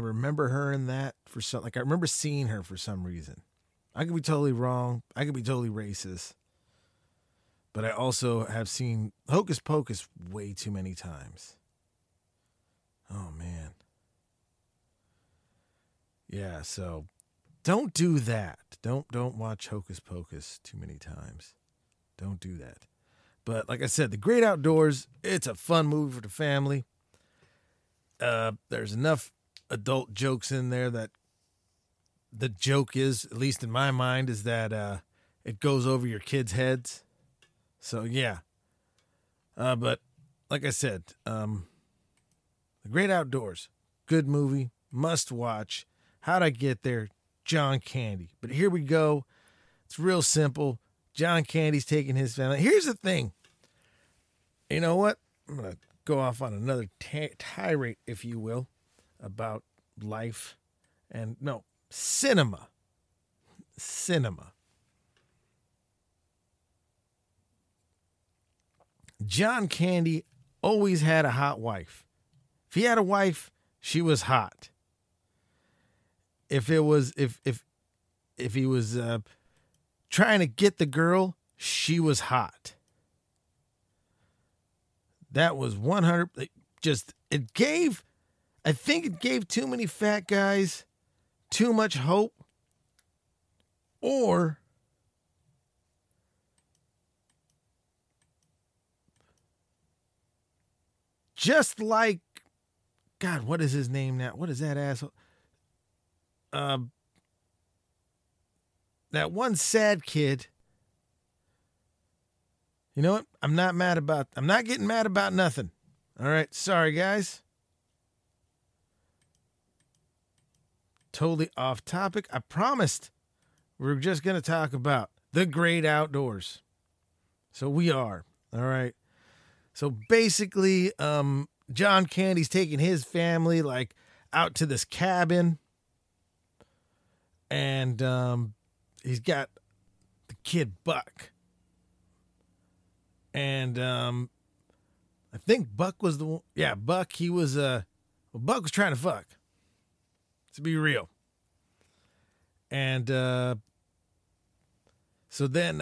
remember her in that for some. Like I remember seeing her for some reason. I could be totally wrong. I could be totally racist. But I also have seen Hocus Pocus way too many times. Oh man. Yeah, so don't do that. Don't watch Hocus Pocus too many times. Don't do that. But like I said, The Great Outdoors, it's a fun movie for the family. There's enough adult jokes in there that the joke is, at least in my mind, is that it goes over your kids' heads. So, yeah. But like I said, The Great Outdoors, good movie, must watch. How'd I get there? John Candy. But here we go. It's real simple. John Candy's taking his family. Here's the thing. You know what? I'm going to go off on another tirade, if you will, about life and, no, cinema. Cinema. John Candy always had a hot wife. If he had a wife, she was hot. If it was if he was trying to get the girl, she was hot. That was 100. I think it gave too many fat guys too much hope, or Just like, God, what is his name now? What is that asshole? That one sad kid. You know what? I'm not getting mad about nothing. All right. Sorry, guys. Totally off topic. I promised we're just going to talk about the great outdoors. So we are. All right. So basically, John Candy's taking his family like out to this cabin. And he's got the kid Buck. And I think Buck was the one. Yeah, Buck, Buck was trying to fuck. To be real. And so then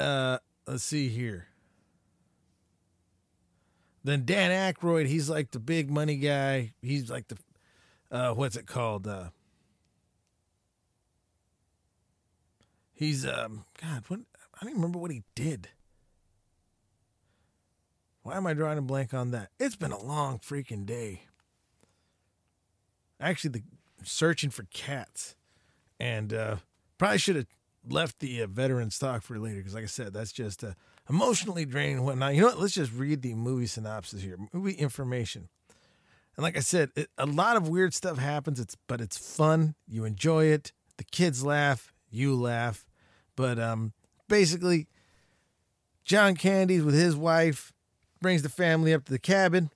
let's see here. Then Dan Aykroyd, he's like the big money guy. He's like the what's it called? He's I don't even remember what he did. Why am I drawing a blank on that? It's been a long freaking day. Actually, the searching for cats, and probably should have left the veterans talk for later, because like I said, that's just emotionally draining and whatnot. You know what, let's just read the movie synopsis here. Movie information. And like I said, a lot of weird stuff happens, but it's fun. You enjoy it. The kids laugh, you laugh. But basically, John Candy's with his wife, brings the family up to the cabin.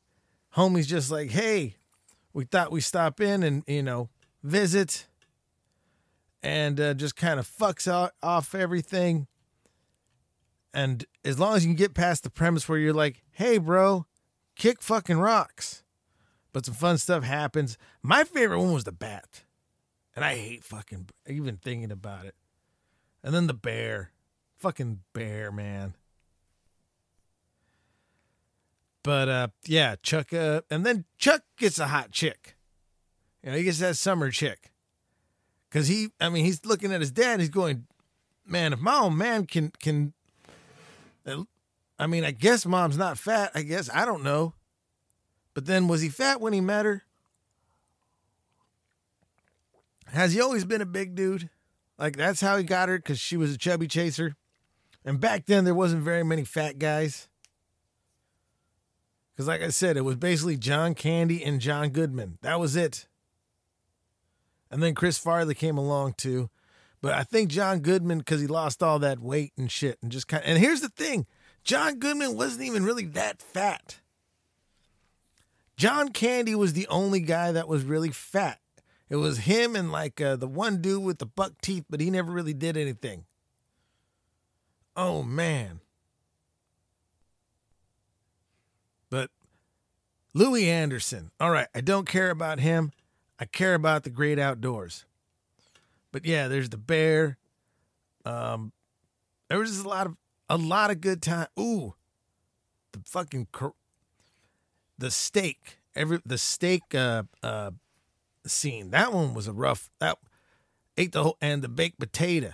Homie's just like, hey, we thought we'd stop in and, visit, and just kind of fucks off everything. And as long as you can get past the premise where you're like, hey, bro, kick fucking rocks. But some fun stuff happens. My favorite one was the bat. And I hate fucking even thinking about it. And then the bear. Fucking bear, man. But, yeah, Chuck, and then Chuck gets a hot chick. He gets that summer chick. Because he's looking at his dad, he's going, man, if my old man can, I guess mom's not fat, I guess, I don't know. But then, was he fat when he met her? Has he always been a big dude? Like, that's how he got her, because she was a chubby chaser. And back then, there wasn't very many fat guys. Because like I said, it was basically John Candy and John Goodman. That was it. And then Chris Farley came along too. But I think John Goodman, because he lost all that weight and shit. And just kind of, and here's the thing. John Goodman wasn't even really that fat. John Candy was the only guy that was really fat. It was him and like the one dude with the buck teeth, but he never really did anything. Oh, man. But Louis Anderson, all right, I don't care about him. I care about the great outdoors. But yeah, there's the bear. There was just a lot of good time. Ooh, the fucking the steak scene. That one was a rough. That ate the whole, and the baked potato.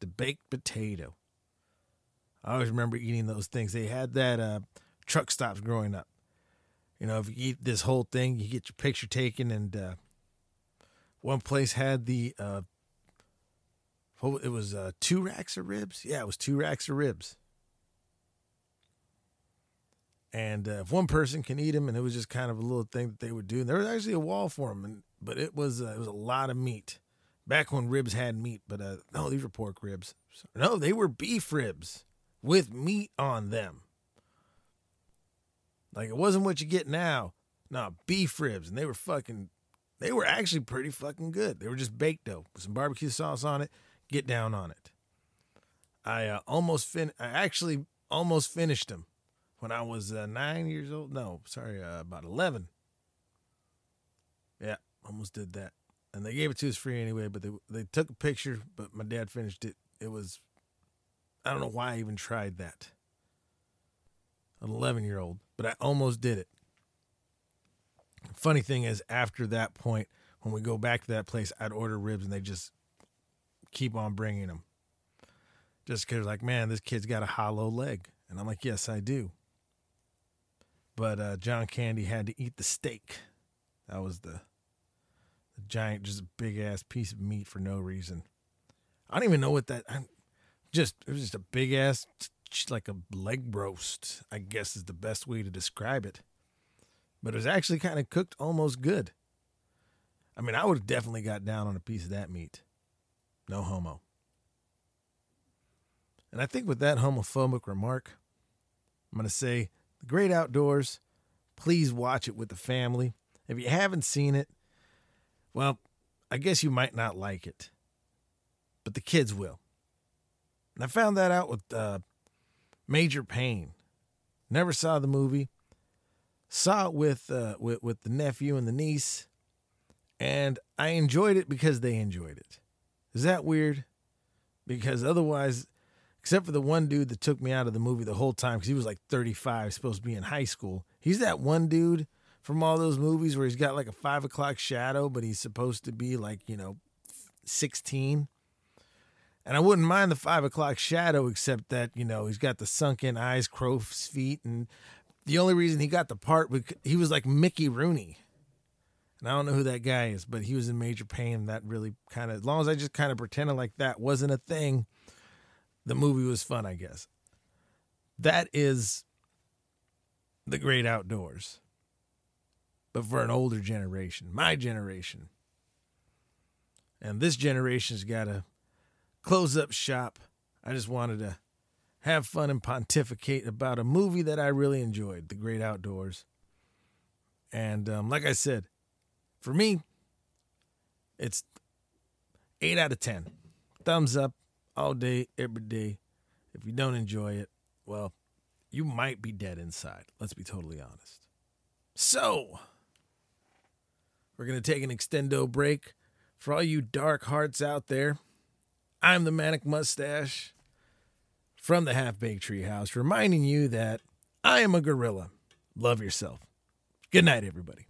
The baked potato. I always remember eating those things. They had that. Truck stops growing up. If you eat this whole thing, you get your picture taken, and one place had the it was 2 racks of ribs. Yeah, it was 2 racks of ribs. And if one person can eat them, and it was just kind of a little thing that they would do. And there was actually a wall for them, but it was a lot of meat. Back when ribs had meat, but no, these were pork ribs. No, they were beef ribs with meat on them. Like, it wasn't what you get now. No, beef ribs. And they were actually pretty fucking good. They were just baked dough with some barbecue sauce on it. Get down on it. I actually almost finished them when I was 9 years old. No, sorry, about 11. Yeah, almost did that. And they gave it to us free anyway, but they took a picture, but my dad finished it. It was, I don't know why I even tried that. An 11-year-old, but I almost did it. Funny thing is, after that point, when we go back to that place, I'd order ribs, and they just keep on bringing them. Just because, like, man, this kid's got a hollow leg. And I'm like, yes, I do. But John Candy had to eat the steak. That was the giant, just big-ass piece of meat for no reason. I don't even know what that... it was just a big-ass, like a leg roast, I guess is the best way to describe it. But it was actually kind of cooked almost good. I mean, I would have definitely got down on a piece of that meat. No homo. And I think with that homophobic remark, I'm going to say, The Great Outdoors, please watch it with the family. If you haven't seen it, well, I guess you might not like it. But the kids will. And I found that out with Major Payne. Never saw the movie. Saw it with the nephew and the niece. And I enjoyed it because they enjoyed it. Is that weird? Because otherwise, except for the one dude that took me out of the movie the whole time, because he was like 35, supposed to be in high school. He's that one dude from all those movies where he's got like a 5 o'clock shadow, but he's supposed to be like, 16. And I wouldn't mind the 5 o'clock shadow, except that, he's got the sunken eyes, crow's feet. And the only reason he got the part, he was like Mickey Rooney. And I don't know who that guy is, but he was in Major Payne. That really kind of, as long as I just kind of pretended like that wasn't a thing, the movie was fun, I guess. That is The Great Outdoors. But for an older generation, my generation. And this generation's got to close up shop. I just wanted to have fun and pontificate about a movie that I really enjoyed, The Great Outdoors. And like I said, for me, it's 8 out of 10. Thumbs up all day, every day. If you don't enjoy it, well, you might be dead inside. Let's be totally honest. So, we're going to take an extendo break. For all you dark hearts out there, I'm the Manic Mustache from the Half Baked Treehouse, reminding you that I am a gorilla. Love yourself. Good night, everybody.